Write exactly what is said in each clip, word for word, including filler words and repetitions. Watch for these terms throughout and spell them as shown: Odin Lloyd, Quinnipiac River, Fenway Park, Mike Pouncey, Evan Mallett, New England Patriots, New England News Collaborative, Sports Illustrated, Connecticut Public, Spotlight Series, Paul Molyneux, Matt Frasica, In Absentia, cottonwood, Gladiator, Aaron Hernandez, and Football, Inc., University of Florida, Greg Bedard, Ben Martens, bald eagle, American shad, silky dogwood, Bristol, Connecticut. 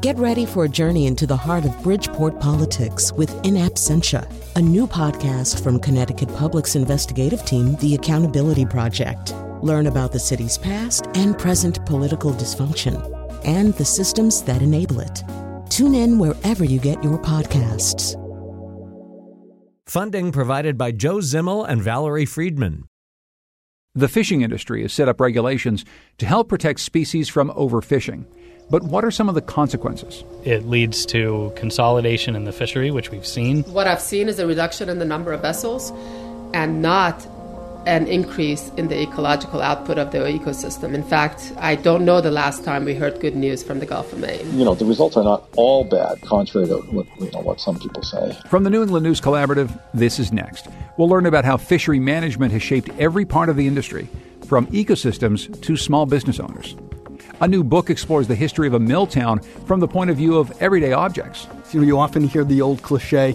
Get ready for a journey into the heart of Bridgeport politics with In Absentia, a new podcast from Connecticut Public's investigative team, The Accountability Project. Learn about the city's past and present political dysfunction and the systems that enable it. Tune in wherever you get your podcasts. Funding provided by Joe Zimmel and Valerie Friedman. The fishing industry has set up regulations to help protect species from overfishing. But what are some of the consequences? It leads to consolidation in the fishery, which we've seen. What I've seen is a reduction in the number of vessels and not an increase in the ecological output of the ecosystem. In fact, I don't know the last time we heard good news from the Gulf of Maine. You know, the results are not all bad, contrary to what, you know, what some people say. From the New England News Collaborative, this is next. We'll learn about how fishery management has shaped every part of the industry, from ecosystems to small business owners. A new book explores the history of a mill town from the point of view of everyday objects. You know, you often hear the old cliche,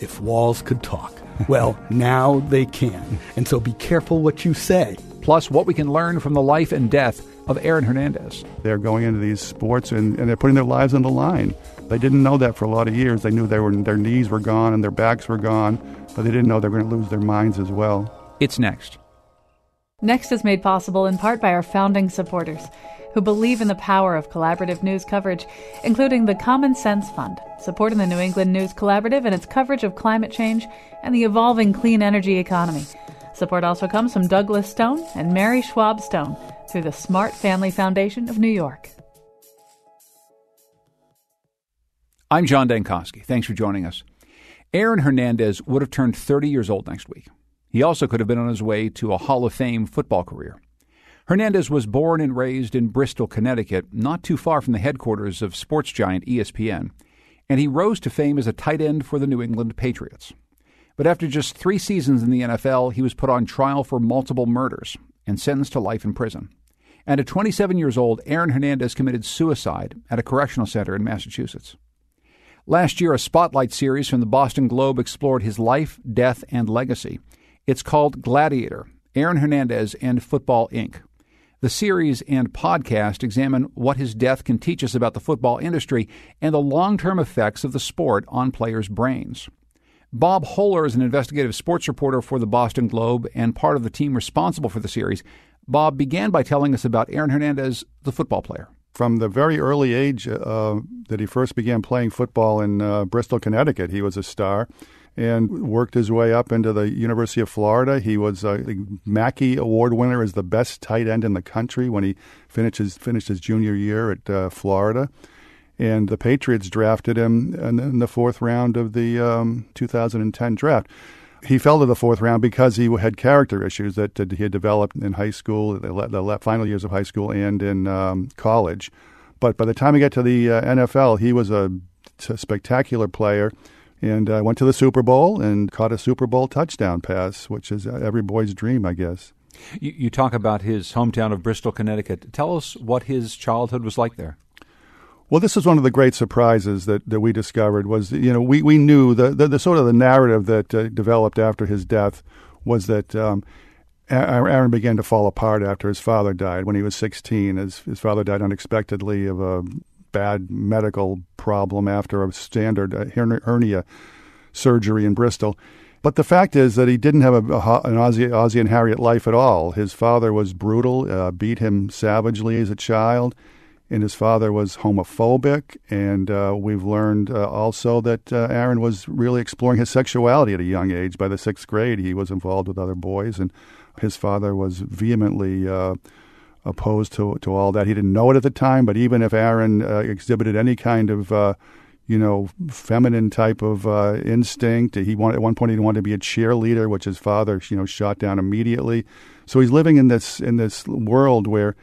if walls could talk. Well, now they can. And so be careful what you say. Plus, what we can learn from the life and death of Aaron Hernandez. They're going into these sports and, and they're putting their lives on the line. They didn't know that for a lot of years. They knew they were, their knees were gone and their backs were gone, but they didn't know they were going to lose their minds as well. It's next. Next is made possible in part by our founding supporters, who believe in the power of collaborative news coverage, including the Common Sense Fund, supporting the New England News Collaborative and its coverage of climate change and the evolving clean energy economy. Support also comes from Douglas Stone and Mary Schwab Stone through the Smart Family Foundation of New York. I'm John Dankowski. Thanks for joining us. Aaron Hernandez would have turned thirty years old next week. He also could have been on his way to a Hall of Fame football career. Hernandez was born and raised in Bristol, Connecticut, not too far from the headquarters of sports giant E S P N, and he rose to fame as a tight end for the New England Patriots. But after just three seasons in the N F L, he was put on trial for multiple murders and sentenced to life in prison. And at twenty-seven years old, Aaron Hernandez committed suicide at a correctional center in Massachusetts. Last year, a Spotlight series from the Boston Globe explored his life, death, and legacy. It's called Gladiator, Aaron Hernandez, and Football, Incorporated. The series and podcast examine what his death can teach us about the football industry and the long-term effects of the sport on players' brains. Bob Holler is an investigative sports reporter for the Boston Globe and part of the team responsible for the series. Bob began by telling us about Aaron Hernandez, the football player. From the very early age uh, that he first began playing football in uh, Bristol, Connecticut, he was a star and worked his way up into the University of Florida. He was a the Mackey Award winner as the best tight end in the country when he finished his, finished his junior year at uh, Florida. And the Patriots drafted him in, in the fourth round of the um, two thousand ten draft. He fell to the fourth round because he had character issues that he had developed in high school, the final years of high school and in um, college. But by the time he got to the uh, N F L, he was a, a spectacular player. And uh, went to the Super Bowl and caught a Super Bowl touchdown pass, which is every boy's dream, I guess. You, you talk about his hometown of Bristol, Connecticut. Tell us what his childhood was like there. Well, this is one of the great surprises that, that we discovered was, you know, we, we knew the, the, the sort of the narrative that uh, developed after his death was that um, Aaron began to fall apart after his father died when he was sixteen. His, his father died unexpectedly of a bad medical problem after a standard hernia surgery in Bristol. But the fact is that he didn't have a, a, an Ozzie, Ozzie and Harriet life at all. His father was brutal, uh, beat him savagely as a child, and his father was homophobic. And uh, we've learned uh, also that uh, Aaron was really exploring his sexuality at a young age. By the sixth grade, he was involved with other boys, and his father was vehemently uh opposed to to all that. He didn't know it at the time, but even if Aaron uh, exhibited any kind of, uh, you know, feminine type of uh, instinct, he wanted, at one point he wanted to be a cheerleader, which his father, you know, shot down immediately. So he's living in this in this world where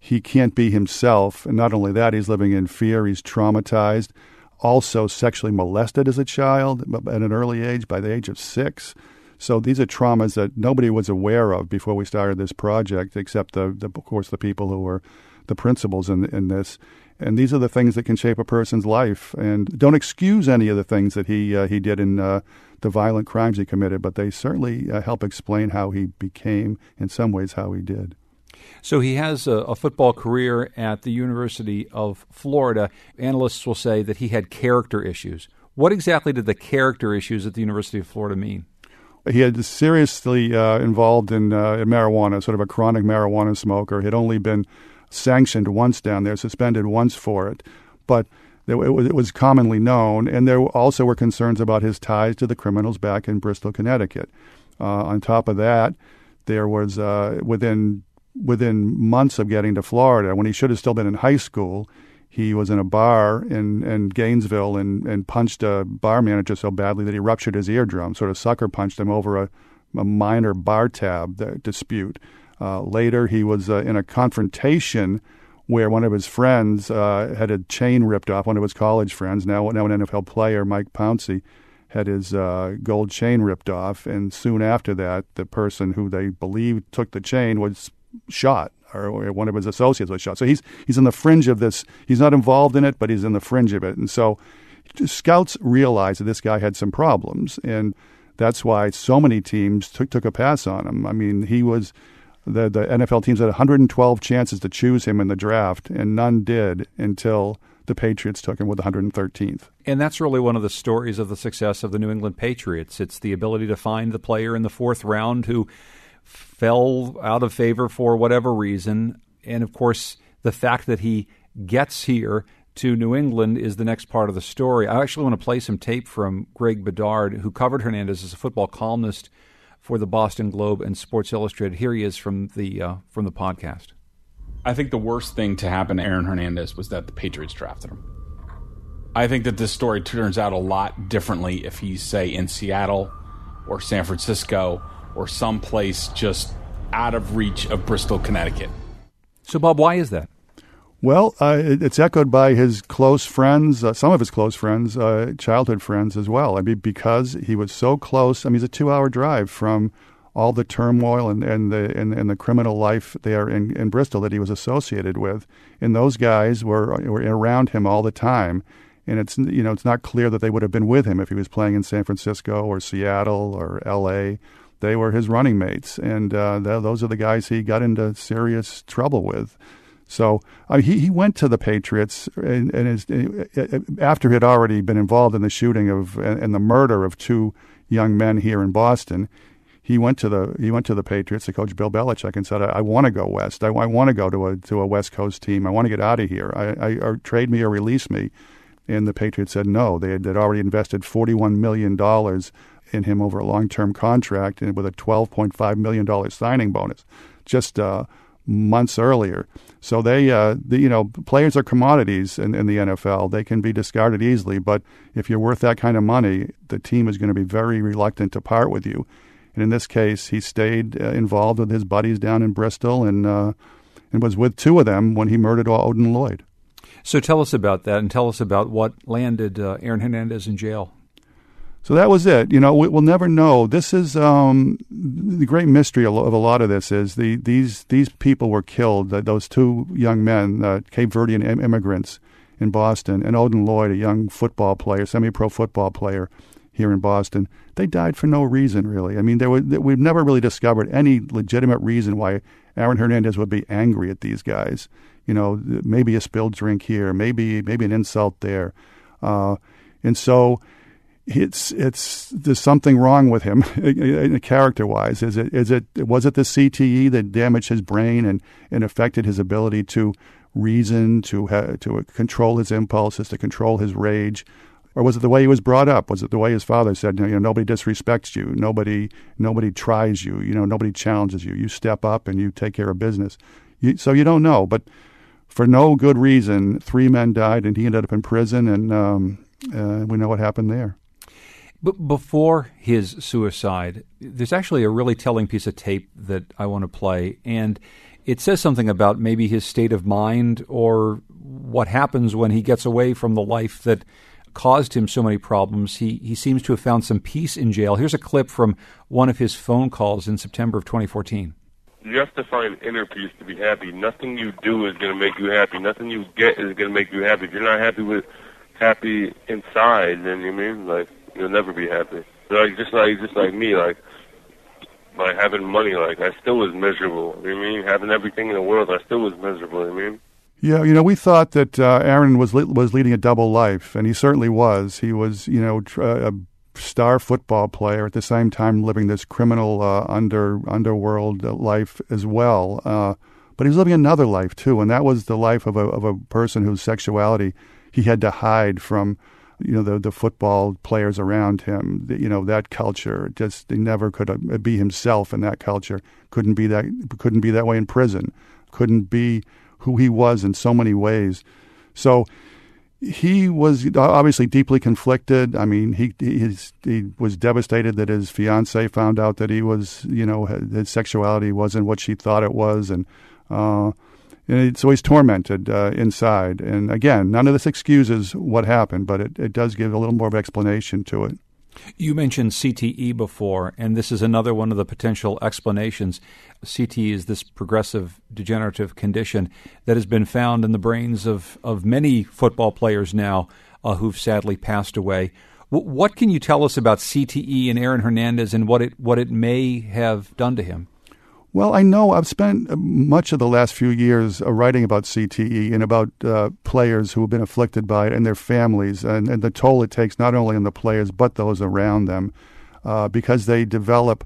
he can't be himself. And not only that, he's living in fear. He's traumatized, also sexually molested as a child at an early age, by the age of six. So these are traumas that nobody was aware of before we started this project, except, the, the, of course, the people who were the principals in, in this. And these are the things that can shape a person's life and don't excuse any of the things that he uh, he did in uh, the violent crimes he committed, but they certainly uh, help explain how he became, in some ways, how he did. So he has a, a football career at the University of Florida. Analysts will say that he had character issues. What exactly did the character issues at the University of Florida mean? He had seriously uh, involved in, uh, in marijuana, sort of a chronic marijuana smoker. He had only been sanctioned once down there, suspended once for it. But there, it, was, it was commonly known, and there also were concerns about his ties to the criminals back in Bristol, Connecticut. Uh, on top of that, there was uh, within... Within months of getting to Florida, when he should have still been in high school, he was in a bar in, in Gainesville and, and punched a bar manager so badly that he ruptured his eardrum, sort of sucker punched him over a, a minor bar tab the dispute. Uh, later, he was uh, in a confrontation where one of his friends uh, had a chain ripped off, one of his college friends, now, now an N F L player, Mike Pouncey, had his uh, gold chain ripped off. And soon after that, the person who they believed took the chain was shot, or one of his associates was shot. So he's he's in the fringe of this. He's not involved in it, but he's in the fringe of it. And so scouts realized that this guy had some problems, and that's why so many teams took took a pass on him. I mean, he was the the N F L teams had one hundred twelve chances to choose him in the draft, and none did until the Patriots took him with one hundred thirteenth. And that's really one of the stories of the success of the New England Patriots. It's the ability to find the player in the fourth round who fell out of favor for whatever reason. And, of course, the fact that he gets here to New England is the next part of the story. I actually want to play some tape from Greg Bedard, who covered Hernandez as a football columnist for the Boston Globe and Sports Illustrated. Here he is from the uh, from the podcast. I think the worst thing to happen to Aaron Hernandez was that the Patriots drafted him. I think that this story turns out a lot differently if he's, say, in Seattle or San Francisco or someplace just out of reach of Bristol, Connecticut. So, Bob, why is that? Well, uh, it, it's echoed by his close friends, uh, some of his close friends, uh, childhood friends as well. I mean, because he was so close. I mean, it's a two-hour drive from all the turmoil and, and the and, and the criminal life there in, in Bristol that he was associated with. And those guys were were around him all the time. And it's you know it's not clear that they would have been with him if he was playing in San Francisco or Seattle or L A They were his running mates, and uh, th- those are the guys he got into serious trouble with. So uh, he, he went to the Patriots and, and his, uh, after he had already been involved in the shooting of and, and the murder of two young men here in Boston. He went to the he went to the Patriots, to Coach Bill Belichick, and said, "I, I want to go west. I, I want to go to a to a West Coast team. I want to get out of here. I, I or trade me or release me." And the Patriots said no. They had they'd already invested forty-one million dollars in him over a long-term contract and with a twelve point five million dollars signing bonus just uh, months earlier. So they, uh, the, you know, players are commodities in, in the N F L. They can be discarded easily, but if you're worth that kind of money, the team is going to be very reluctant to part with you. And in this case, he stayed uh, involved with his buddies down in Bristol and uh, and was with two of them when he murdered Odin Lloyd. So tell us about that, and tell us about what landed uh, Aaron Hernandez in jail. So that was it. You know, we, we'll never know. This is um, the great mystery of a lot of this is the these these people were killed. Those two young men, uh, Cape Verdean im- immigrants in Boston, and Odin Lloyd, a young football player, semi-pro football player here in Boston. They died for no reason, really. I mean, there were we've never really discovered any legitimate reason why Aaron Hernandez would be angry at these guys. You know, maybe a spilled drink here, maybe maybe an insult there, uh, and so. It's it's there's something wrong with him, character-wise. Is it is it was it the C T E that damaged his brain and, and affected his ability to reason, to ha- to control his impulses, to control his rage, or was it the way he was brought up? Was it the way his father said, you know, nobody disrespects you, nobody nobody tries you, you know, nobody challenges you. You step up and you take care of business. You, so you don't know, but for no good reason, three men died and he ended up in prison, and um, uh, we know what happened there. But before his suicide, there's actually a really telling piece of tape that I want to play, and it says something about maybe his state of mind or what happens when he gets away from the life that caused him so many problems. He he seems to have found some peace in jail. Here's a clip from one of his phone calls in September of twenty fourteen. You have to find inner peace to be happy. Nothing you do is going to make you happy. Nothing you get is going to make you happy. If you're not happy with happy inside, then you mean, like, you'll never be happy. Like just like just like me, like by having money. Like, I still was miserable. You know what I mean? Having everything in the world, I still was miserable. You know what I mean? Yeah, you know, we thought that uh, Aaron was le- was leading a double life, and he certainly was. He was, you know, tr- a star football player at the same time living this criminal uh, under underworld life as well. Uh, but he was living another life too, and that was the life of a of a person whose sexuality he had to hide from, you know, the the football players around him. You know, that culture, just he never could be himself in that culture. Couldn't be that. Couldn't be that way in prison. Couldn't be who he was in so many ways. So he was obviously deeply conflicted. I mean, he his, he was devastated that his fiancée found out that he was, you know, his sexuality wasn't what she thought it was. And, uh, and it, so he's tormented uh, inside. And again, none of this excuses what happened, but it, it does give a little more of an explanation to it. You mentioned C T E before, and this is another one of the potential explanations. C T E is this progressive degenerative condition that has been found in the brains of, of many football players now uh, who've sadly passed away. W- what can you tell us about C T E and Aaron Hernandez and what it what it may have done to him? Well, I know I've spent much of the last few years uh, writing about C T E and about uh, players who have been afflicted by it and their families and, and the toll it takes not only on the players but those around them uh, because they develop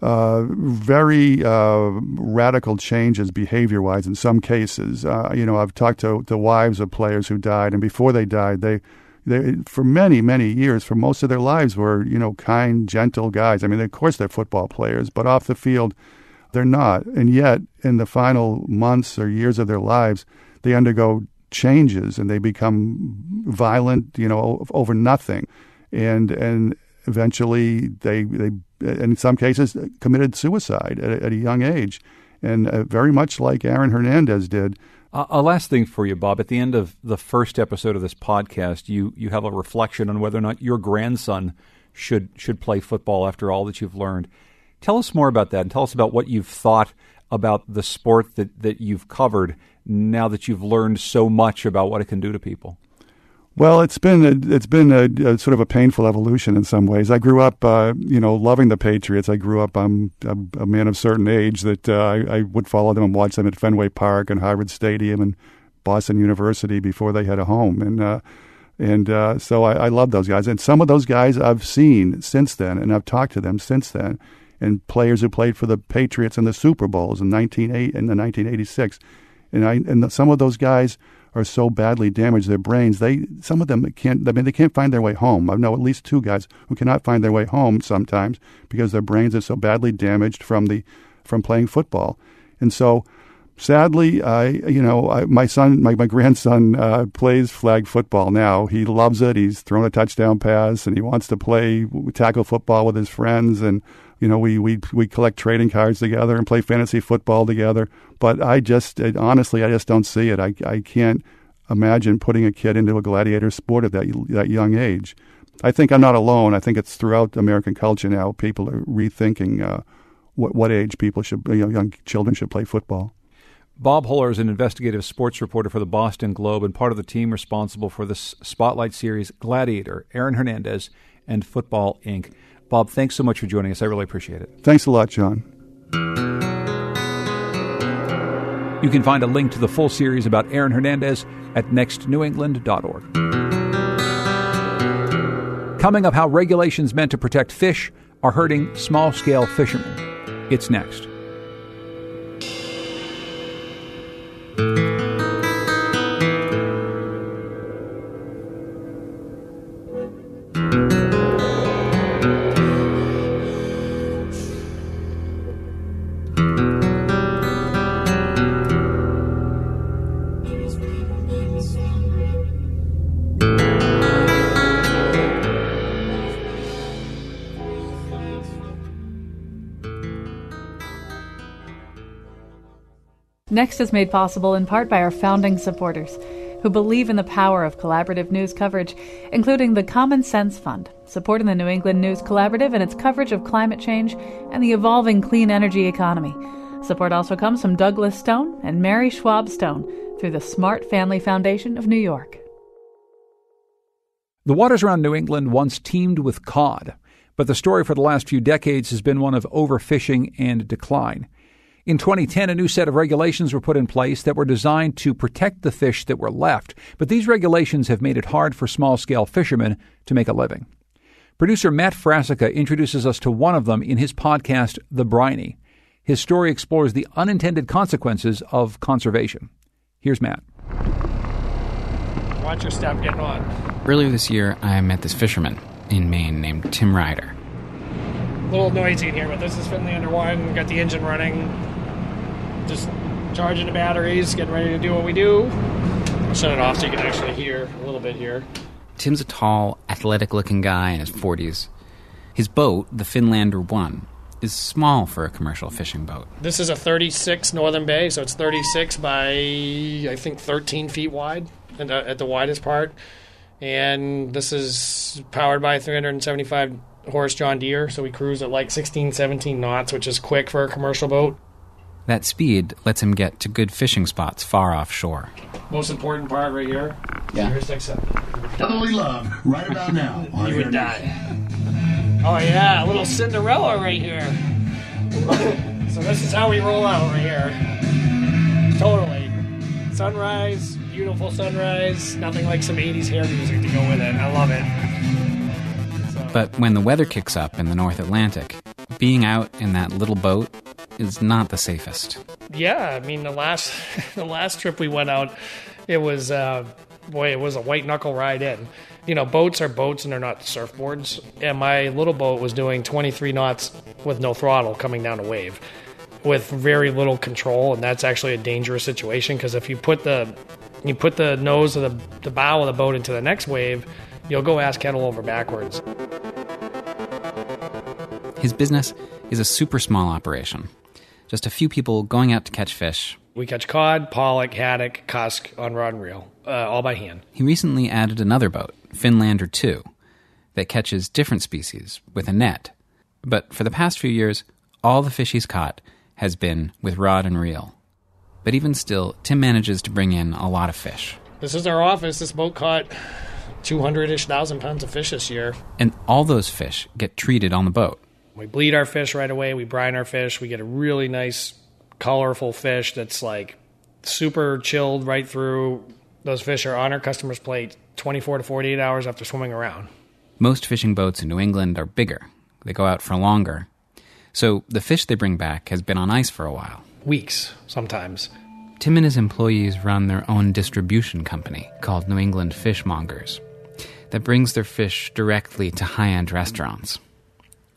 uh, very uh, radical changes behavior-wise in some cases. Uh, you know, I've talked to the wives of players who died, and before they died, they, they for many, many years, for most of their lives were, you know, kind, gentle guys. I mean, of course they're football players, but off the field, they're not. And yet, in the final months or years of their lives, they undergo changes and they become violent, you know, over nothing. And and eventually, they, they in some cases, committed suicide at a, at a young age. And uh, very much like Aaron Hernandez did. Uh, a last thing for you, Bob. At the end of the first episode of this podcast, you, you have a reflection on whether or not your grandson should should play football after all that you've learned. Tell us more about that and tell us about what you've thought about the sport that, that you've covered now that you've learned so much about what it can do to people. Well, it's been a, it's been a, a sort of a painful evolution in some ways. I grew up, uh, you know, loving the Patriots. I grew up, I'm, I'm a man of certain age that uh, I, I would follow them and watch them at Fenway Park and Harvard Stadium and Boston University before they had a home. And uh, and uh, so I, I love those guys. And some of those guys I've seen since then, and I've talked to them since then. And players who played for the Patriots in the Super Bowls in nineteen eighty in the nineteen eighty-six, and I and the, some of those guys are so badly damaged their brains they some of them can't I mean they can't find their way home. I know at least two guys who cannot find their way home sometimes because their brains are so badly damaged from the from playing football, and so sadly I you know I, my son my my grandson uh, plays flag football now. He loves it. He's thrown a touchdown pass and he wants to play tackle football with his friends and. You know, we, we we collect trading cards together and play fantasy football together. But I just, it, honestly, I just don't see it. I, I can't imagine putting a kid into a gladiator sport at that that young age. I think I'm not alone. I think it's throughout American culture now. People are rethinking uh, what what age people should, you know, young children should play football. Bob Holler is an investigative sports reporter for the Boston Globe and part of the team responsible for the Spotlight Series Gladiator, Aaron Hernandez, and Football, Incorporated. Bob, thanks so much for joining us. I really appreciate it. Thanks a lot, John. You can find a link to the full series about Aaron Hernandez at next new england dot org. Coming up, how regulations meant to protect fish are hurting small-scale fishermen. It's next. Next is made possible in part by our founding supporters, who believe in the power of collaborative news coverage, including the Common Sense Fund, supporting the New England News Collaborative and its coverage of climate change and the evolving clean energy economy. Support also comes from Douglas Stone and Mary Schwab Stone through the Smart Family Foundation of New York. The waters around New England once teemed with cod, but the story for the last few decades has been one of overfishing and decline. In twenty ten, a new set of regulations were put in place that were designed to protect the fish that were left, but these regulations have made it hard for small-scale fishermen to make a living. Producer Matt Frasica introduces us to one of them in his podcast, The Briny. His story explores the unintended consequences of conservation. Here's Matt. Watch your step, get on. Earlier this year, I met this fisherman in Maine named Tim Ryder. A little noisy in here, but this is Finlander one. We've got the engine running, just charging the batteries, getting ready to do what we do. I'll shut it off so you can actually hear a little bit here. Tim's a tall, athletic-looking guy in his forties. His boat, the Finlander one, is small for a commercial fishing boat. This is a thirty-six Northern Bay, so it's thirty-six by, I think, thirteen feet wide at the, at the widest part. And this is powered by three hundred seventy-five horse John Deere, so we cruise at like sixteen, seventeen knots, which is quick for a commercial boat. That speed lets him get to good fishing spots far offshore. Most important part right here. Yeah. Here's next up. Brotherly love, right about now. You would die. Oh, yeah, a little Cinderella right here. So this is how we roll out right here. Totally. Sunrise, beautiful sunrise, nothing like some eighties hair music to go with it. I love it. So. But when the weather kicks up in the North Atlantic, being out in that little boat is not the safest. Yeah, I mean, the last the last trip we went out, it was, uh, boy, it was a white-knuckle ride in. You know, boats are boats and they're not surfboards. And my little boat was doing twenty-three knots with no throttle coming down a wave with very little control, and that's actually a dangerous situation because if you put the you put the nose of the, the bow of the boat into the next wave, you'll go ass kettle over backwards. His business is a super small operation. Just a few people going out to catch fish. We catch cod, pollock, haddock, cusk on rod and reel, uh, all by hand. He recently added another boat, Finlander two, that catches different species with a net. But for the past few years, all the fish he's caught has been with rod and reel. But even still, Tim manages to bring in a lot of fish. This is our office. This boat caught two hundred-ish thousand pounds of fish this year. And all those fish get treated on the boat. We bleed our fish right away. We brine our fish. We get a really nice, colorful fish that's like super chilled right through. Those fish are on our customer's plate twenty-four to forty-eight hours after swimming around. Most fishing boats in New England are bigger. They go out for longer. So the fish they bring back has been on ice for a while. Weeks, sometimes. Tim and his employees run their own distribution company called New England Fishmongers that brings their fish directly to high-end restaurants.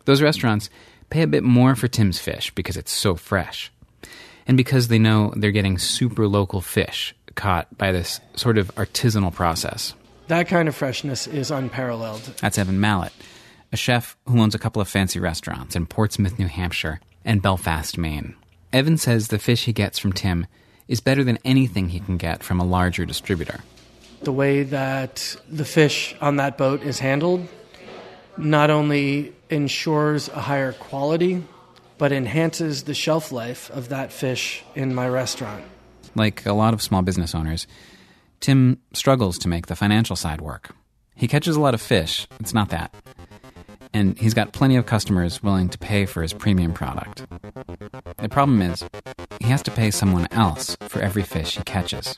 Those restaurants pay a bit more for Tim's fish because it's so fresh, and because they know they're getting super local fish caught by this sort of artisanal process. That kind of freshness is unparalleled. That's Evan Mallett, a chef who owns a couple of fancy restaurants in Portsmouth, New Hampshire, and Belfast, Maine. Evan says the fish he gets from Tim is better than anything he can get from a larger distributor. The way that the fish on that boat is handled not only ensures a higher quality, but enhances the shelf life of that fish in my restaurant. Like a lot of small business owners, Tim struggles to make the financial side work. He catches a lot of fish, it's not that. And he's got plenty of customers willing to pay for his premium product. The problem is, he has to pay someone else for every fish he catches.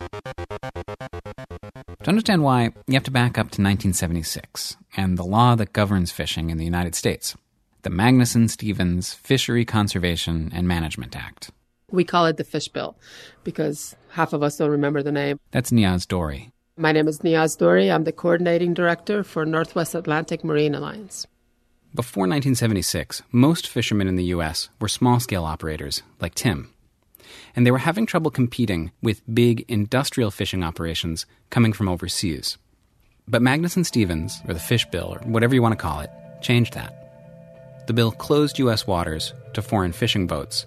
To understand why, you have to back up to nineteen seventy-six and the law that governs fishing in the United States, the Magnuson-Stevens Fishery Conservation and Management Act. We call it the Fish Bill because half of us don't remember the name. That's Niaz Dori. My name is Niaz Dori. I'm the coordinating director for Northwest Atlantic Marine Alliance. Before nineteen seventy-six, most fishermen in the U S were small-scale operators like Tim. And they were having trouble competing with big industrial fishing operations coming from overseas. But Magnuson-Stevens, or the Fish Bill, or whatever you want to call it, changed that. The bill closed U S waters to foreign fishing boats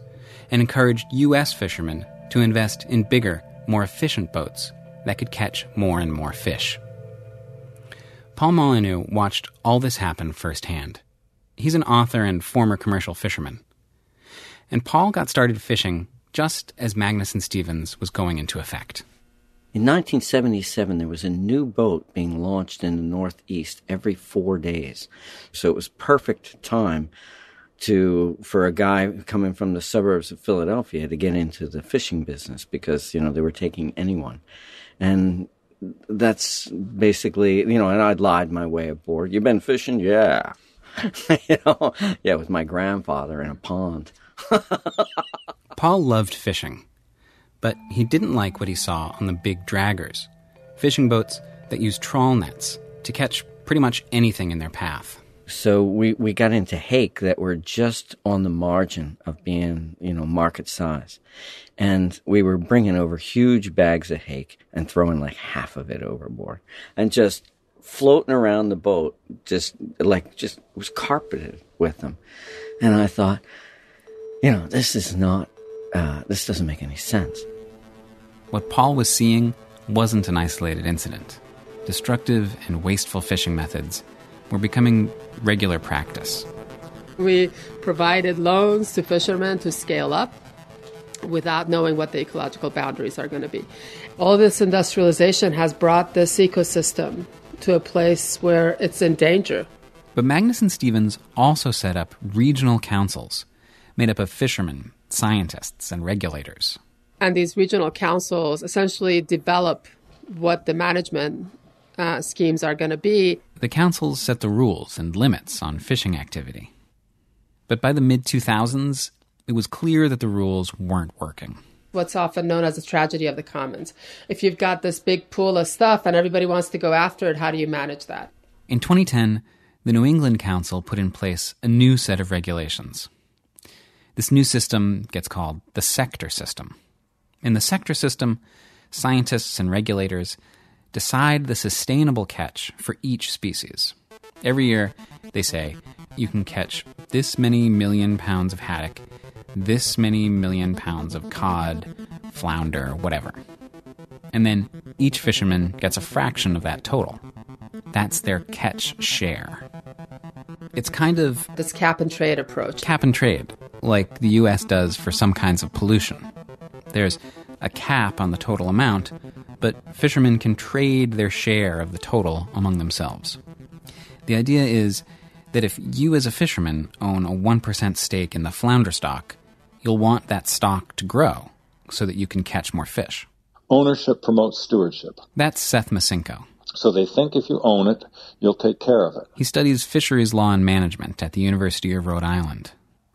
and encouraged U S fishermen to invest in bigger, more efficient boats that could catch more and more fish. Paul Molyneux watched all this happen firsthand. He's an author and former commercial fisherman. And Paul got started fishing just as Magnuson-Stevens was going into effect. In nineteen seventy-seven, there was a new boat being launched in the Northeast every four days. So it was perfect time to for a guy coming from the suburbs of Philadelphia to get into the fishing business because, you know, they were taking anyone. And that's basically, you know, and I'd lied my way aboard. You been fishing? Yeah. you know, yeah, with my grandfather in a pond. Paul loved fishing, but he didn't like what he saw on the big draggers, fishing boats that use trawl nets to catch pretty much anything in their path. So we, we got into hake that were just on the margin of being, you know, market size. And we were bringing over huge bags of hake and throwing like half of it overboard and just floating around the boat, just like just it was carpeted with them. And I thought, you know, this is not, uh, this doesn't make any sense. What Paul was seeing wasn't an isolated incident. Destructive and wasteful fishing methods were becoming regular practice. We provided loans to fishermen to scale up without knowing what the ecological boundaries are going to be. All this industrialization has brought this ecosystem to a place where it's in danger. But Magnuson Stevens also set up regional councils made up of fishermen, scientists, and regulators. And these regional councils essentially develop what the management uh, schemes are going to be. The councils set the rules and limits on fishing activity. But by the mid two thousands, it was clear that the rules weren't working. What's often known as the tragedy of the commons. If you've got this big pool of stuff and everybody wants to go after it, how do you manage that? In twenty ten, the New England Council put in place a new set of regulations. This new system gets called the sector system. In the sector system, scientists and regulators decide the sustainable catch for each species. Every year, they say, you can catch this many million pounds of haddock, this many million pounds of cod, flounder, whatever. And then each fisherman gets a fraction of that total. That's their catch share. It's kind of this cap-and-trade approach. Cap-and-trade, like the U S does for some kinds of pollution. There's a cap on the total amount, but fishermen can trade their share of the total among themselves. The idea is that if you as a fisherman own a one percent stake in the flounder stock, you'll want that stock to grow so that you can catch more fish. Ownership promotes stewardship. That's Seth Masinko. So they think if you own it, you'll take care of it. He studies fisheries law and management at the University of Rhode Island.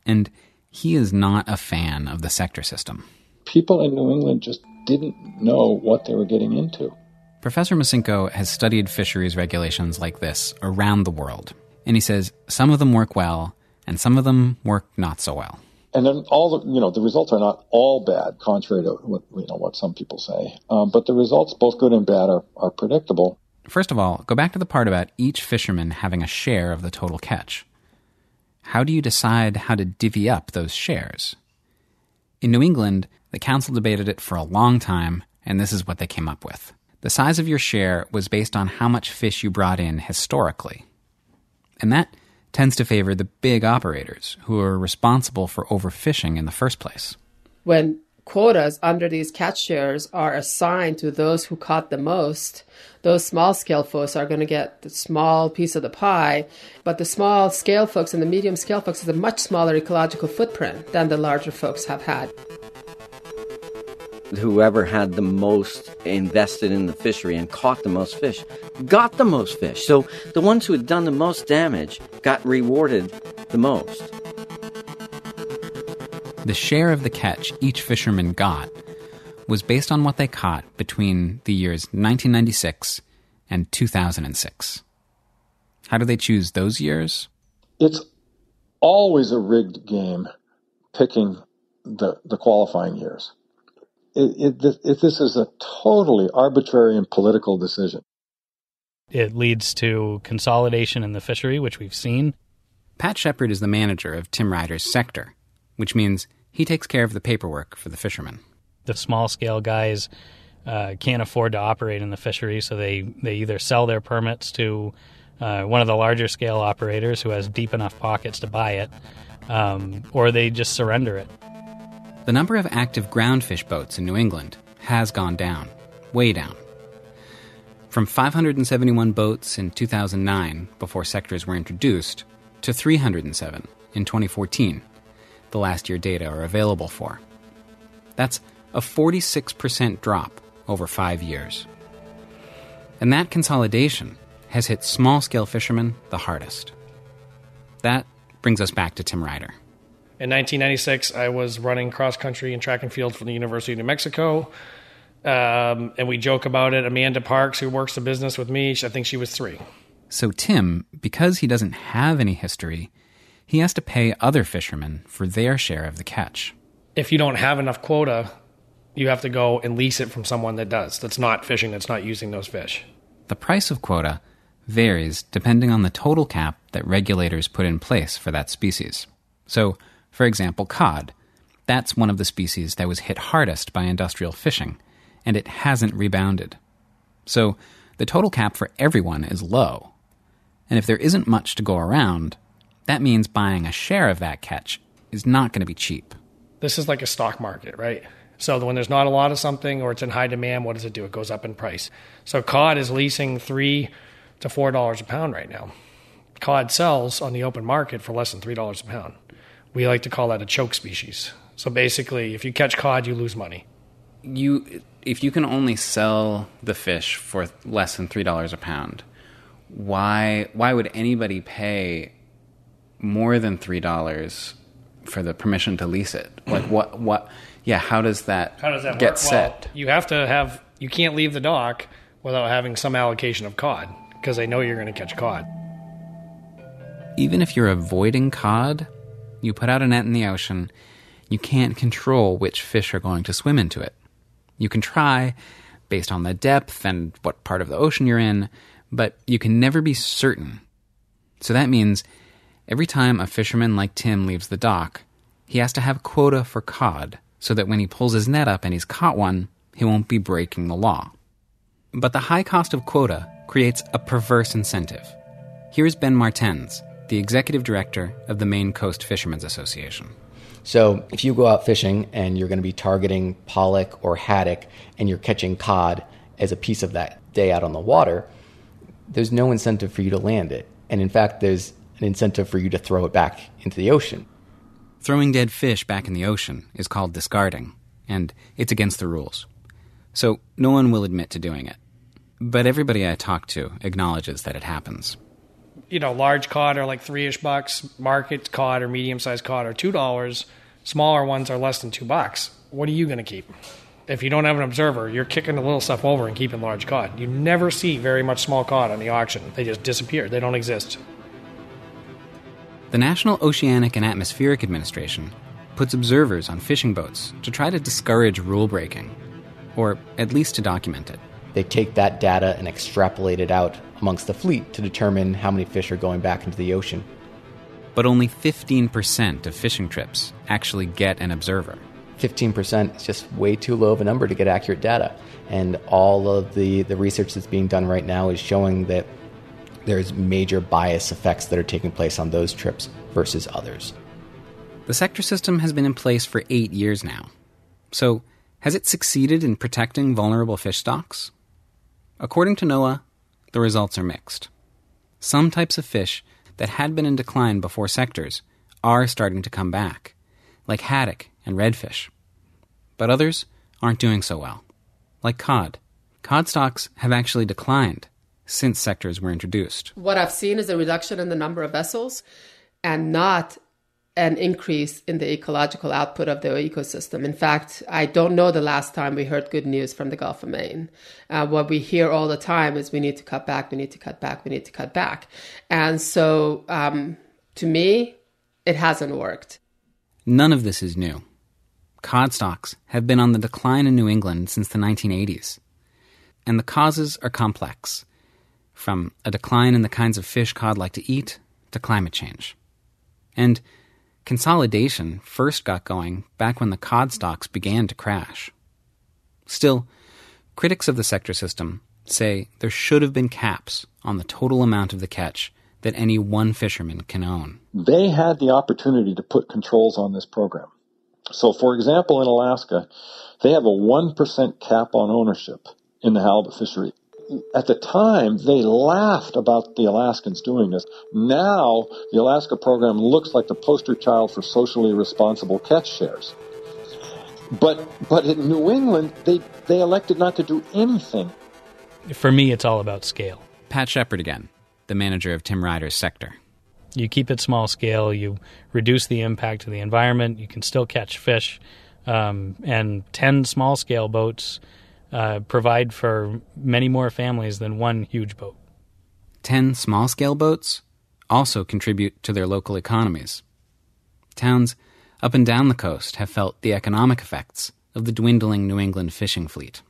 And he is not a fan of the sector system. People in New England just didn't know what they were getting into. Professor Masinko has studied fisheries regulations like this around the world. And he says some of them work well, and some of them work not so well. And then all the, you know, the results are not all bad, contrary to what, you know, what some people say. Um, but the results, both good and bad, are, are predictable. First of all, go back to the part about each fisherman having a share of the total catch. How do you decide how to divvy up those shares? In New England, the council debated it for a long time, and this is what they came up with. The size of your share was based on how much fish you brought in historically. And that tends to favor the big operators who are responsible for overfishing in the first place. When quotas under these catch shares are assigned to those who caught the most, those small-scale folks are going to get the small piece of the pie, but the small-scale folks and the medium-scale folks have a much smaller ecological footprint than the larger folks have had. Whoever had the most invested in the fishery and caught the most fish got the most fish. So the ones who had done the most damage got rewarded the most. The share of the catch each fisherman got was based on what they caught between the years nineteen ninety-six and two thousand six. How do they choose those years? It's always a rigged game picking the, the qualifying years. It, it, it, this is a totally arbitrary and political decision. It leads to consolidation in the fishery, which we've seen. Pat Shepard is the manager of Tim Ryder's sector, which means he takes care of the paperwork for the fishermen. The small-scale guys uh, can't afford to operate in the fishery, so they, they either sell their permits to uh, one of the larger-scale operators who has deep enough pockets to buy it, um, or they just surrender it. The number of active groundfish boats in New England has gone down, way down. From five hundred seventy-one boats in two thousand nine, before sectors were introduced, to three hundred seven in twenty fourteen, the last year data are available for. That's a forty-six percent drop over five years. And that consolidation has hit small-scale fishermen the hardest. That brings us back to Tim Ryder. In nineteen ninety-six, I was running cross-country and track and field for the University of New Mexico, um, and we joke about it. Amanda Parks, who works the business with me, I think she was three. So Tim, because he doesn't have any history, he has to pay other fishermen for their share of the catch. If you don't have enough quota, you have to go and lease it from someone that does, that's not fishing, that's not using those fish. The price of quota varies depending on the total cap that regulators put in place for that species. So, for example, cod. That's one of the species that was hit hardest by industrial fishing, and it hasn't rebounded. So the total cap for everyone is low. And if there isn't much to go around, that means buying a share of that catch is not going to be cheap. This is like a stock market, right? So when there's not a lot of something or it's in high demand, what does it do? It goes up in price. So cod is leasing three to four dollars a pound right now. Cod sells on the open market for less than three dollars a pound. We like to call that a choke species. So basically, if you catch cod, you lose money. You, if you can only sell the fish for less than three dollars a pound, why why would anybody pay more than three dollars for the permission to lease it? Like what what yeah, how does that, how does that get work? set? Well, you have to have you can't leave the dock without having some allocation of cod, because they know you're going to catch cod. Even if you're avoiding cod, you put out a net in the ocean, you can't control which fish are going to swim into it. You can try, based on the depth and what part of the ocean you're in, but you can never be certain. So that means every time a fisherman like Tim leaves the dock, he has to have quota for cod, so that when he pulls his net up and he's caught one, he won't be breaking the law. But the high cost of quota creates a perverse incentive. Here's Ben Martens, the executive director of the Maine Coast Fishermen's Association. So if you go out fishing and you're going to be targeting pollock or haddock and you're catching cod as a piece of that day out on the water, there's no incentive for you to land it. And in fact, there's an incentive for you to throw it back into the ocean. Throwing dead fish back in the ocean is called discarding, and it's against the rules. So no one will admit to doing it. But everybody I talk to acknowledges that it happens. You know, large cod are like three-ish bucks. Market cod or medium-sized cod are two dollars. Smaller ones are less than two bucks. What are you going to keep? If you don't have an observer, you're kicking the little stuff over and keeping large cod. You never see very much small cod on the auction. They just disappear. They don't exist. The National Oceanic and Atmospheric Administration puts observers on fishing boats to try to discourage rule-breaking, or at least to document it. They take that data and extrapolate it out amongst the fleet to determine how many fish are going back into the ocean. But only fifteen percent of fishing trips actually get an observer. fifteen percent is just way too low of a number to get accurate data. And all of the, the research that's being done right now is showing that there's major bias effects that are taking place on those trips versus others. The sector system has been in place for eight years now. So has it succeeded in protecting vulnerable fish stocks? According to NOAA, the results are mixed. Some types of fish that had been in decline before sectors are starting to come back, like haddock and redfish. But others aren't doing so well, like cod. Cod stocks have actually declined since sectors were introduced. What I've seen is a reduction in the number of vessels and not an increase in the ecological output of the ecosystem. In fact, I don't know the last time we heard good news from the Gulf of Maine. Uh, what we hear all the time is we need to cut back, we need to cut back, we need to cut back. And so, um, to me, it hasn't worked. None of this is new. Cod stocks have been on the decline in New England since the nineteen eighties. And the causes are complex, from a decline in the kinds of fish cod like to eat to climate change. And consolidation first got going back when the cod stocks began to crash. Still, critics of the sector system say there should have been caps on the total amount of the catch that any one fisherman can own. They had the opportunity to put controls on this program. So, for example, in Alaska, they have a one percent cap on ownership in the halibut fishery. At the time, they laughed about the Alaskans doing this. Now, the Alaska program looks like the poster child for socially responsible catch shares. But but in New England, they, they elected not to do anything. For me, it's all about scale. Pat Shepard again, the manager of Tim Ryder's sector. You keep it small scale, you reduce the impact to the environment, you can still catch fish, um, and ten small-scale boats uh, provide for many more families than one huge boat. Ten small-scale boats also contribute to their local economies. Towns up and down the coast have felt the economic effects of the dwindling New England fishing fleet.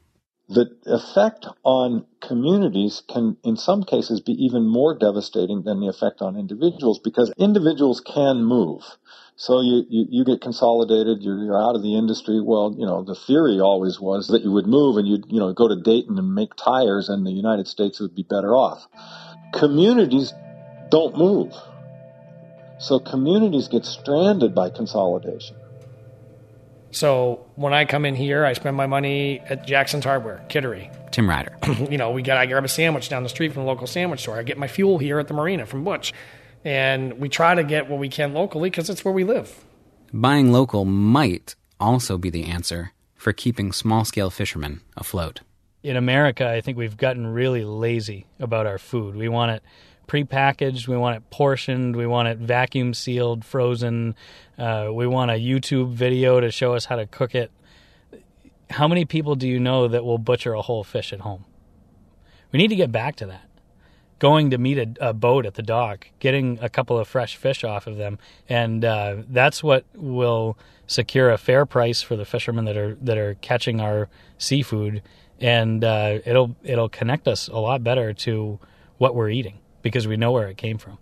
The effect on communities can, in some cases, be even more devastating than the effect on individuals, because individuals can move. So you, you, you get consolidated, you're, you're out of the industry. Well, you know, the theory always was that you would move and you'd, you know, go to Dayton and make tires and the United States would be better off. Communities don't move. So communities get stranded by consolidation. So when I come in here, I spend my money at Jackson's Hardware, Kittery. Tim Ryder. you know, we get I grab a sandwich down the street from the local sandwich store. I get my fuel here at the marina from Butch. And we try to get what we can locally because it's where we live. Buying local might also be the answer for keeping small-scale fishermen afloat. In America, I think we've gotten really lazy about our food. We want it prepackaged, we want it portioned, we want it vacuum sealed, frozen, uh, we want a YouTube video to show us how to cook it. How many people do you know that will butcher a whole fish at home? We need to get back to that. Going to meet a, a boat at the dock, getting a couple of fresh fish off of them, and uh, that's what will secure a fair price for the fishermen that are that are catching our seafood, and uh, it'll it'll connect us a lot better to what we're eating, because we know where it came from.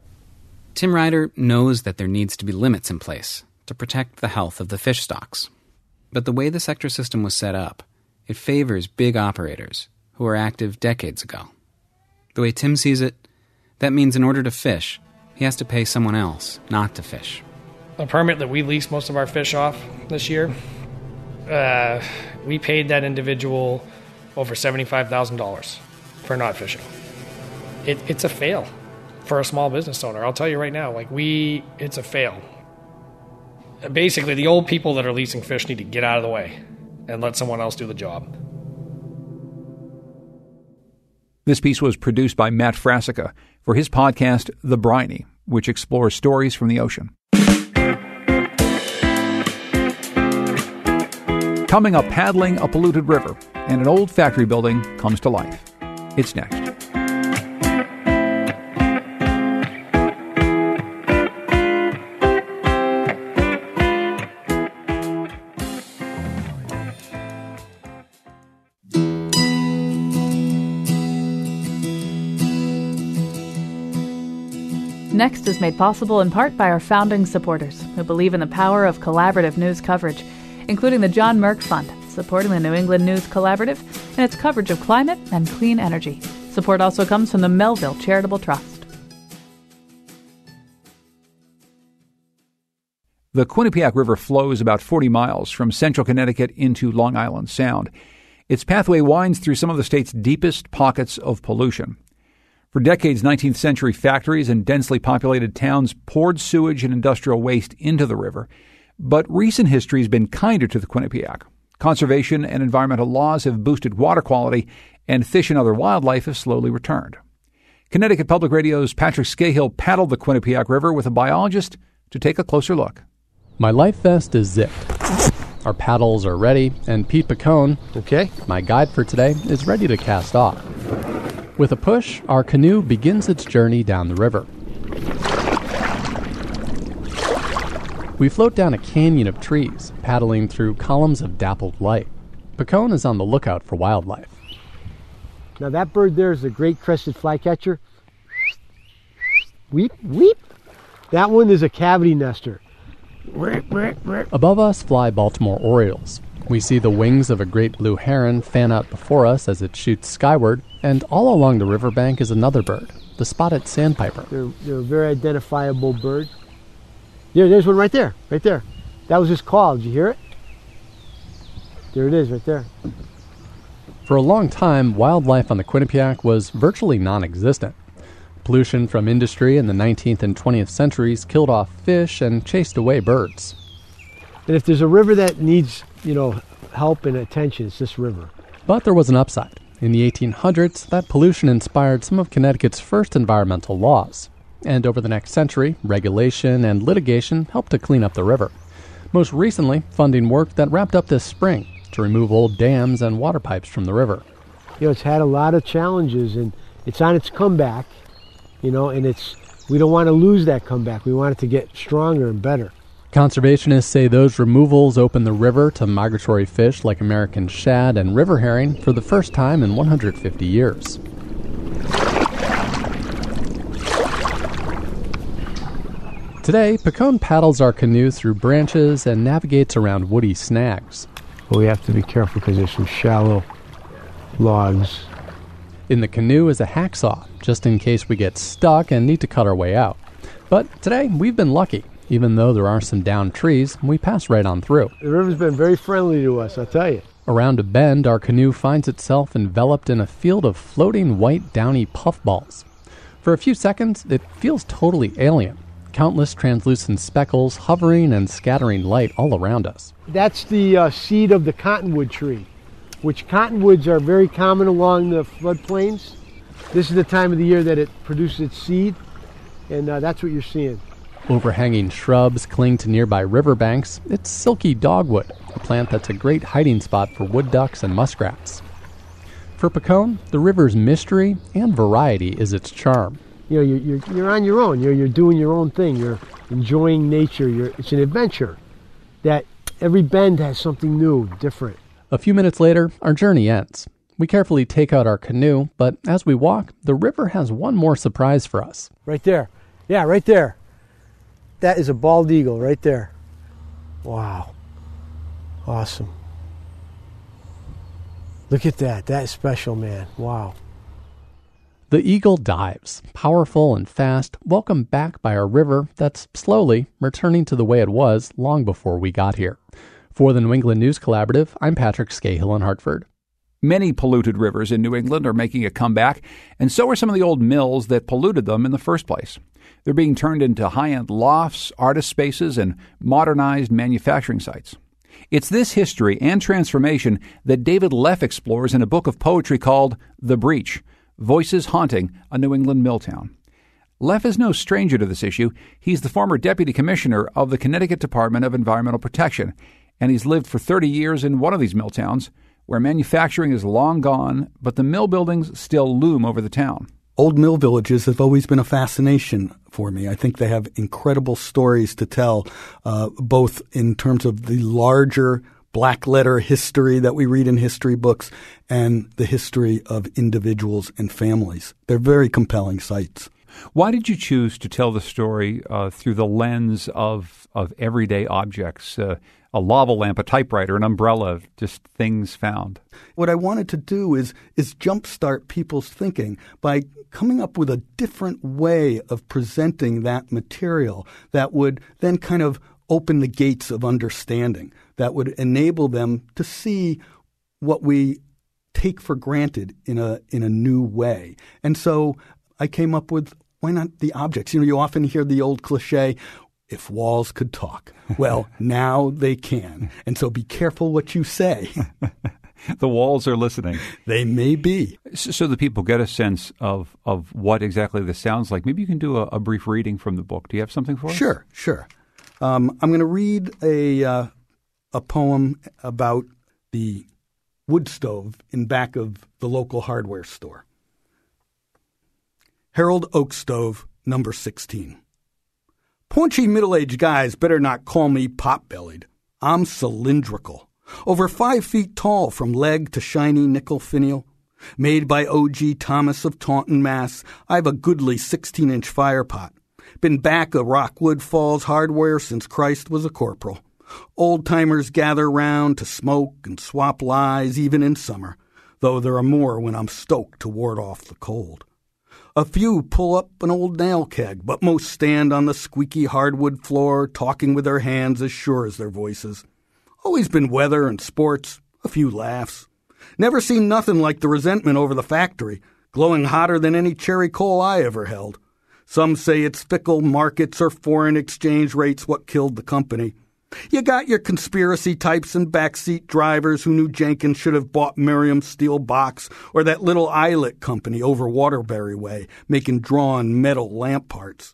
Tim Ryder knows that there needs to be limits in place to protect the health of the fish stocks. But the way the sector system was set up, it favors big operators who were active decades ago. The way Tim sees it, that means in order to fish, he has to pay someone else not to fish. The permit that we leased most of our fish off this year, uh, we paid that individual over seventy-five thousand dollars for not fishing. It, it's a fail for a small business owner. I'll tell you right now, like we, it's a fail. Basically, the old people that are leasing fish need to get out of the way and let someone else do the job. This piece was produced by Matt Frasica for his podcast, The Briny, which explores stories from the ocean. Coming up, paddling a polluted river, and an old factory building comes to life. It's next. Next is made possible in part by our founding supporters, who believe in the power of collaborative news coverage, including the John Merck Fund, supporting the New England News Collaborative and its coverage of climate and clean energy. Support also comes from the Melville Charitable Trust. The Quinnipiac River flows about forty miles from central Connecticut into Long Island Sound. Its pathway winds through some of the state's deepest pockets of pollution. For decades, nineteenth century factories and densely populated towns poured sewage and industrial waste into the river. But recent history has been kinder to the Quinnipiac. Conservation and environmental laws have boosted water quality, and fish and other wildlife have slowly returned. Connecticut Public Radio's Patrick Scahill paddled the Quinnipiac River with a biologist to take a closer look. My life vest is zipped. Our paddles are ready, and Pete Picone, okay, my guide for today, is ready to cast off. With a push, our canoe begins its journey down the river. We float down a canyon of trees, paddling through columns of dappled light. Picone is on the lookout for wildlife. Now that bird there is a great crested flycatcher. Weep, weep. That one is a cavity nester. Above us fly Baltimore Orioles. We see the wings of a great blue heron fan out before us as it shoots skyward, and all along the riverbank is another bird, the spotted sandpiper. They're, they're a very identifiable bird. There, there's one right there, right there. That was his call. Did you hear it? There it is, right there. For a long time, wildlife on the Quinnipiac was virtually non-existent. Pollution from industry in the nineteenth and twentieth centuries killed off fish and chased away birds. And if there's a river that needs, you know, help and attention, it's this river. But there was an upside. In the eighteen hundreds, that pollution inspired some of Connecticut's first environmental laws. And over the next century, regulation and litigation helped to clean up the river. Most recently, funding work that wrapped up this spring to remove old dams and water pipes from the river. You know, it's had a lot of challenges, and it's on its comeback, you know, and it's we don't want to lose that comeback. We want it to get stronger and better. Conservationists say those removals open the river to migratory fish like American shad and river herring for the first time in one hundred fifty years. Today, Picone paddles our canoe through branches and navigates around woody snags. Well, we have to be careful because there's some shallow logs. In the canoe is a hacksaw, just in case we get stuck and need to cut our way out. But today, we've been lucky. Even though there are some downed trees, we pass right on through. The river's been very friendly to us, I'll tell you. Around a bend, our canoe finds itself enveloped in a field of floating white downy puffballs. For a few seconds, it feels totally alien. Countless translucent speckles hovering and scattering light all around us. That's the uh, seed of the cottonwood tree, which cottonwoods are very common along the floodplains. This is the time of the year that it produces its seed, and uh, that's what you're seeing. Overhanging shrubs cling to nearby riverbanks. It's silky dogwood, a plant that's a great hiding spot for wood ducks and muskrats. For Picone, the river's mystery and variety is its charm. You know, you're, you're, you're on your own. You're, you're doing your own thing. You're enjoying nature. You're, it's an adventure that every bend has something new, different. A few minutes later, our journey ends. We carefully take out our canoe, but as we walk, the river has one more surprise for us. Right there. Yeah, right there. That is a bald eagle right there. Wow. Awesome. Look at that. That is special, man. Wow. The eagle dives, powerful and fast, welcomed back by a river that's slowly returning to the way it was long before we got here. For the New England News Collaborative, I'm Patrick Scahill in Hartford. Many polluted rivers in New England are making a comeback, and so are some of the old mills that polluted them in the first place. They're being turned into high-end lofts, artist spaces, and modernized manufacturing sites. It's this history and transformation that David Leff explores in a book of poetry called The Breach, Voices Haunting a New England Mill Town. Leff is no stranger to this issue. He's the former deputy commissioner of the Connecticut Department of Environmental Protection, and he's lived for thirty years in one of these mill towns, where manufacturing is long gone, but the mill buildings still loom over the town. Old mill villages have always been a fascination for me. I think they have incredible stories to tell, uh, both in terms of the larger black letter history that we read in history books and the history of individuals and families. They're very compelling sites. Why did you choose to tell the story uh, through the lens of, of everyday objects? Uh, a lava lamp, a typewriter, an umbrella, just things found. What I wanted to do is is jumpstart people's thinking by coming up with a different way of presenting that material that would then kind of open the gates of understanding, that would enable them to see what we take for granted in a in a new way. And so I came up with, why not the objects? You know, you often hear the old cliche, if walls could talk. Well, now they can. And so be careful what you say. The walls are listening. They may be. So that people get a sense of, of what exactly this sounds like. Maybe you can do a, a brief reading from the book. Do you have something for us? Sure, sure. Um, I'm going to read a, uh, a poem about the wood stove in back of the local hardware store. Harold Oak Stove, number sixteen. Paunchy middle-aged guys better not call me pot-bellied. I'm cylindrical, over five feet tall from leg to shiny nickel finial. Made by O G Thomas of Taunton, Mass., I've a goodly sixteen-inch firepot. Been back of Rockwood Falls hardware since Christ was a corporal. Old-timers gather round to smoke and swap lies even in summer, though there are more when I'm stoked to ward off the cold. A few pull up an old nail keg, but most stand on the squeaky hardwood floor, talking with their hands as sure as their voices. Always been weather and sports, a few laughs. Never seen nothing like the resentment over the factory, glowing hotter than any cherry coal I ever held. Some say it's fickle markets or foreign exchange rates what killed the company. You got your conspiracy types and backseat drivers who knew Jenkins should have bought Miriam's steel box or that little eyelet company over Waterbury Way making drawn metal lamp parts.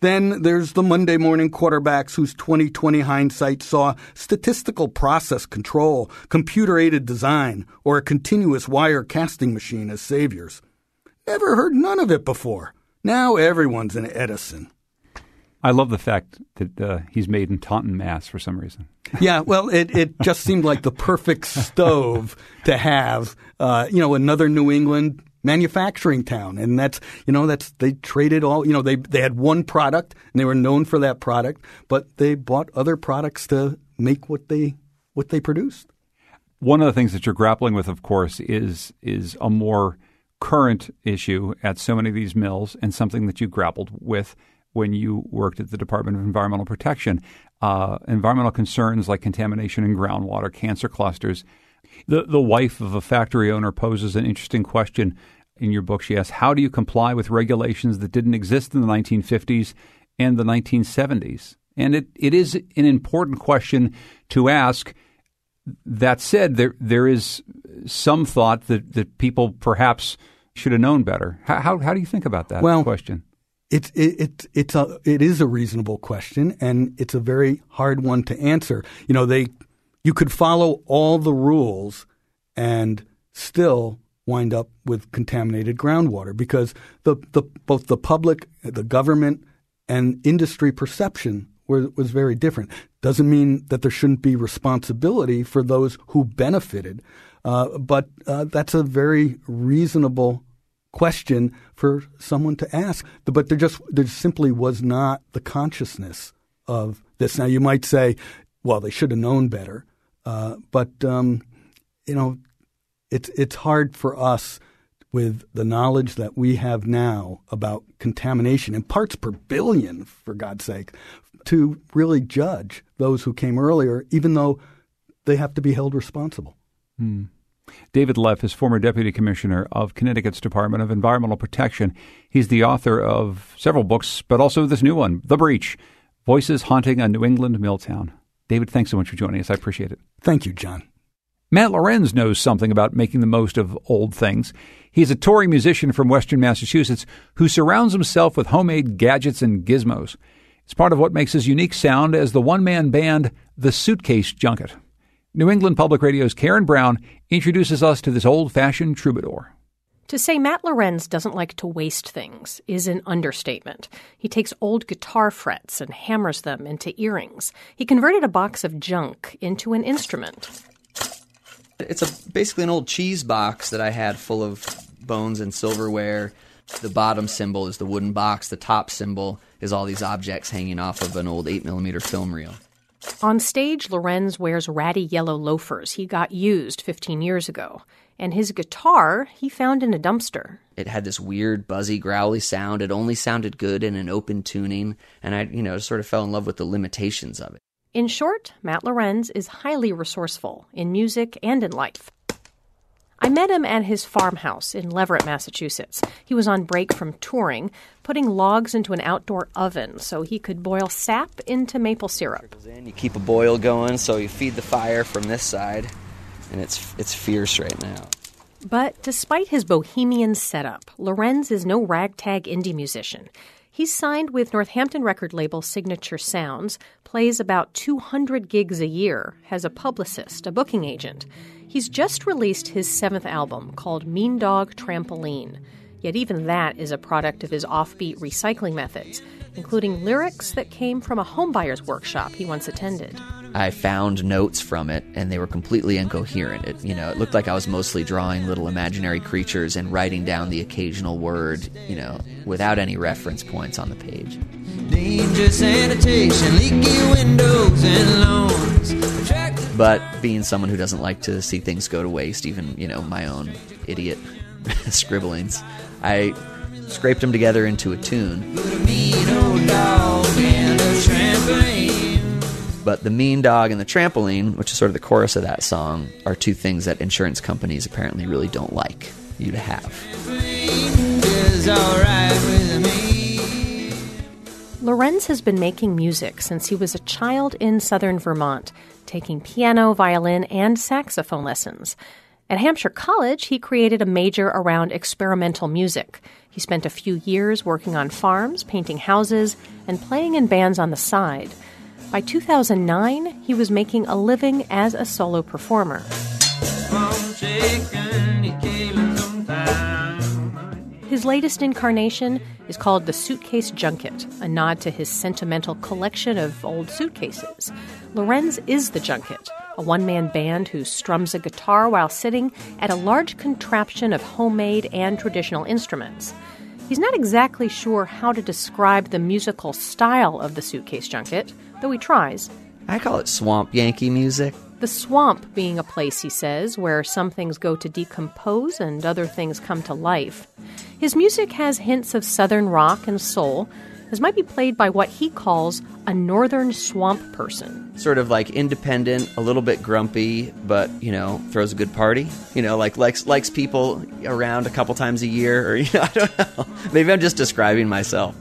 Then there's the Monday morning quarterbacks whose twenty twenty hindsight saw statistical process control, computer-aided design, or a continuous wire casting machine as saviors. Never heard none of it before. Now everyone's an Edison. I love the fact that uh, he's made in Taunton, Mass for some reason. Yeah, well, it, it just seemed like the perfect stove to have, uh, you know, another New England manufacturing town. And that's, you know, that's they traded all, you know, they, they had one product and they were known for that product, but they bought other products to make what they what they produced. One of the things that you're grappling with, of course, is is a more current issue at so many of these mills and something that you grappled with when you worked at the Department of Environmental Protection. Uh, environmental concerns like contamination in groundwater, cancer clusters. The, the wife of a factory owner poses an interesting question in your book. She asks, how do you comply with regulations that didn't exist in the nineteen fifties and the nineteen seventies? And it, it is an important question to ask. That said, there there is some thought that, that people perhaps should have known better. How, how, how do you think about that well, question? It's it, it it's a it is a reasonable question, and it's a very hard one to answer. You know, they you could follow all the rules and still wind up with contaminated groundwater because the the both the public, the government, and industry perception were was very different. Doesn't mean that there shouldn't be responsibility for those who benefited, uh, but uh, that's a very reasonable question for someone to ask. But there just there simply was not the consciousness of this. Now, you might say, well, they should have known better. Uh, but, um, you know, it's it's hard for us with the knowledge that we have now about contamination in parts per billion, for God's sake, to really judge those who came earlier, even though they have to be held responsible. Hmm. David Leff is former deputy commissioner of Connecticut's Department of Environmental Protection. He's the author of several books, but also this new one, The Breach, Voices Haunting a New England Mill Town. David, thanks so much for joining us. I appreciate it. Thank you, John. Matt Lorenz knows something about making the most of old things. He's a touring musician from Western Massachusetts who surrounds himself with homemade gadgets and gizmos. It's part of what makes his unique sound as the one-man band, The Suitcase Junket. New England Public Radio's Karen Brown introduces us to this old-fashioned troubadour. To say Matt Lorenz doesn't like to waste things is an understatement. He takes old guitar frets and hammers them into earrings. He converted a box of junk into an instrument. It's a, basically an old cheese box that I had full of bones and silverware. The bottom symbol is the wooden box. The top symbol is all these objects hanging off of an old eight millimeter film reel. On stage, Lorenz wears ratty yellow loafers he got used fifteen years ago. And his guitar he found in a dumpster. It had this weird, buzzy, growly sound. It only sounded good in an open tuning. And I, you know, sort of fell in love with the limitations of it. In short, Matt Lorenz is highly resourceful in music and in life. I met him at his farmhouse in Leverett, Massachusetts. He was on break from touring, putting logs into an outdoor oven so he could boil sap into maple syrup. You keep a boil going, so you feed the fire from this side, and it's it's fierce right now. But despite his bohemian setup, Lorenz is no ragtag indie musician. He's signed with Northampton record label Signature Sounds, plays about two hundred gigs a year, has a publicist, a booking agent. He's just released his seventh album called Mean Dog Trampoline. Yet even that is a product of his offbeat recycling methods, including lyrics that came from a homebuyer's workshop he once attended. I found notes from it, and they were completely incoherent. It, you know, it looked like I was mostly drawing little imaginary creatures and writing down the occasional word, you know, without any reference points on the page. Danger, sanitation, leaky windows and lawns. But being someone who doesn't like to see things go to waste, even, you know, my own idiot scribblings, I scraped them together into a tune. But the mean dog and the trampoline, which is sort of the chorus of that song, are two things that insurance companies apparently really don't like you to have. Lorenz has been making music since he was a child in southern Vermont, taking piano, violin, and saxophone lessons. At Hampshire College, he created a major around experimental music. He spent a few years working on farms, painting houses, and playing in bands on the side. By two thousand nine, he was making a living as a solo performer. His latest incarnation is called The Suitcase Junket, a nod to his sentimental collection of old suitcases. Lorenz is the Junket, a one-man band who strums a guitar while sitting at a large contraption of homemade and traditional instruments. He's not exactly sure how to describe the musical style of The Suitcase Junket, though he tries. I call it swamp Yankee music. The swamp being a place, he says, where some things go to decompose and other things come to life. His music has hints of southern rock and soul, as might be played by what he calls a northern swamp person. Sort of like independent, a little bit grumpy, but, you know, throws a good party. You know, like likes, likes people around a couple times a year, or, you know, I don't know. Maybe I'm just describing myself.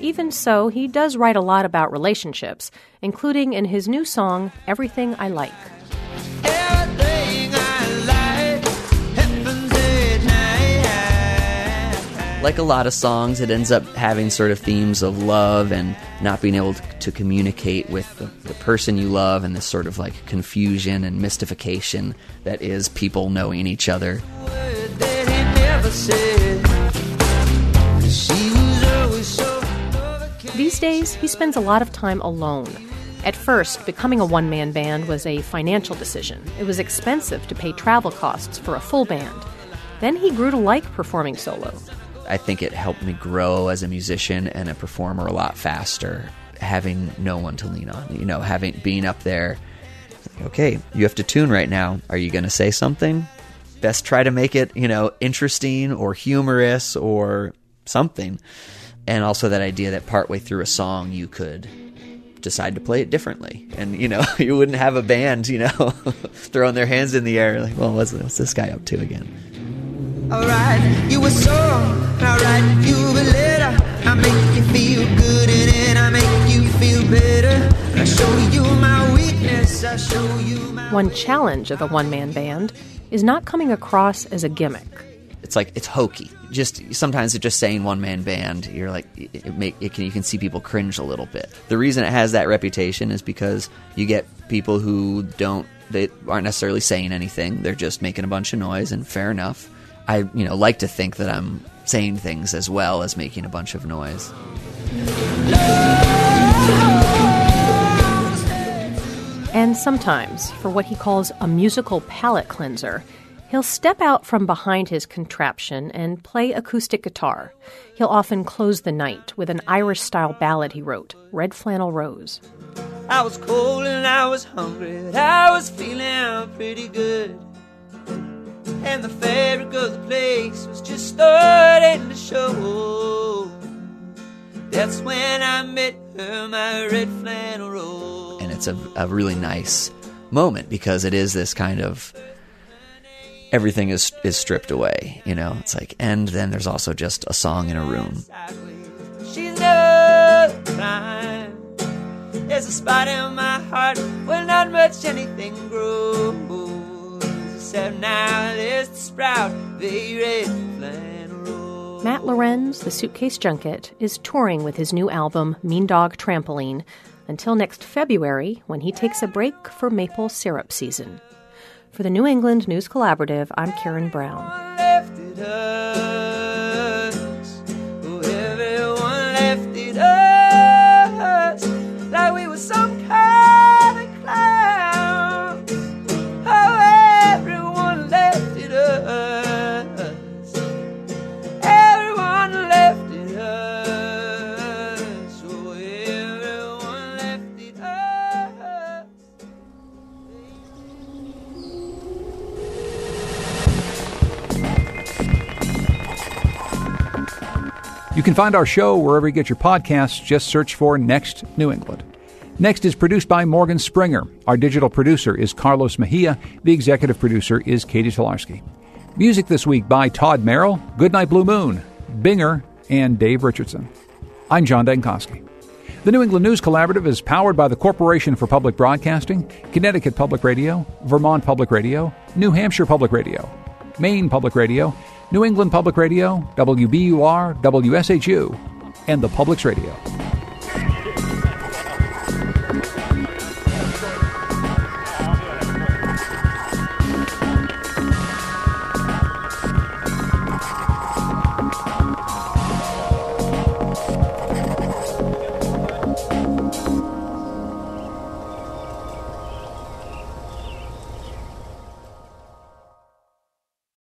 Even so, he does write a lot about relationships, including in his new song, Everything I Like. Everything I like happens at night. Like a lot of songs, it ends up having sort of themes of love and not being able to communicate with the, the person you love, and this sort of like confusion and mystification that is people knowing each other. Word that he never said. She was always so. These days, he spends a lot of time alone. At first, becoming a one-man band was a financial decision. It was expensive to pay travel costs for a full band. Then he grew to like performing solo. I think it helped me grow as a musician and a performer a lot faster, having no one to lean on, you know, having being up there. Okay, you have to tune right now. Are you going to say something? Best try to make it, you know, interesting or humorous or something. And also that idea that partway through a song, you could decide to play it differently. And, you know, you wouldn't have a band, you know, throwing their hands in the air like, well, what's, what's this guy up to again? All right, you a song. All right, you a letter. I make you feel good and then I make you feel better. I show you my weakness. I show you my... One challenge of a one-man band is not coming across as a gimmick. It's like, it's hokey. Just sometimes it's just saying one-man band. You're like, it, it make it can you can see people cringe a little bit. The reason it has that reputation is because you get people who don't they aren't necessarily saying anything. They're just making a bunch of noise, and fair enough. I you know like to think that I'm saying things as well as making a bunch of noise. And sometimes, for what he calls a musical palate cleanser, he'll step out from behind his contraption and play acoustic guitar. He'll often close the night with an Irish-style ballad he wrote, Red Flannel Rose. I was cold and I was hungry, and I was feeling pretty good. And the fabric of the place was just starting to show. That's when I met her, my red flannel rose. And it's a, a really nice moment because it is this kind of... Everything is is stripped away, you know. It's like, and then there's also just a song in a room. She's no crime. There's a spot in my heart where not much anything grows. Except now there's the sprout, the red flannel rose. Matt Lorenz, The Suitcase Junket, is touring with his new album, Mean Dog Trampoline, until next February when he takes a break for maple syrup season. For the New England News Collaborative, I'm Karen Brown. Everyone left it us. Oh, everyone left it us. Like we were some kind of clowns. Oh, everyone left it us. Everyone left it us. Oh, everyone left it us. You can find our show wherever you get your podcasts. Just search for Next New England. Next is produced by Morgan Springer. Our digital producer is Carlos Mejia. The executive producer is Katie Tolarski. Music this week by Todd Merrill, Goodnight Blue Moon, Binger, and Dave Richardson. I'm John Dankowski. The New England News Collaborative is powered by the Corporation for Public Broadcasting, Connecticut Public Radio, Vermont Public Radio, New Hampshire Public Radio, Maine Public Radio, New England Public Radio, W B U R, W S H U, and the Publix Radio.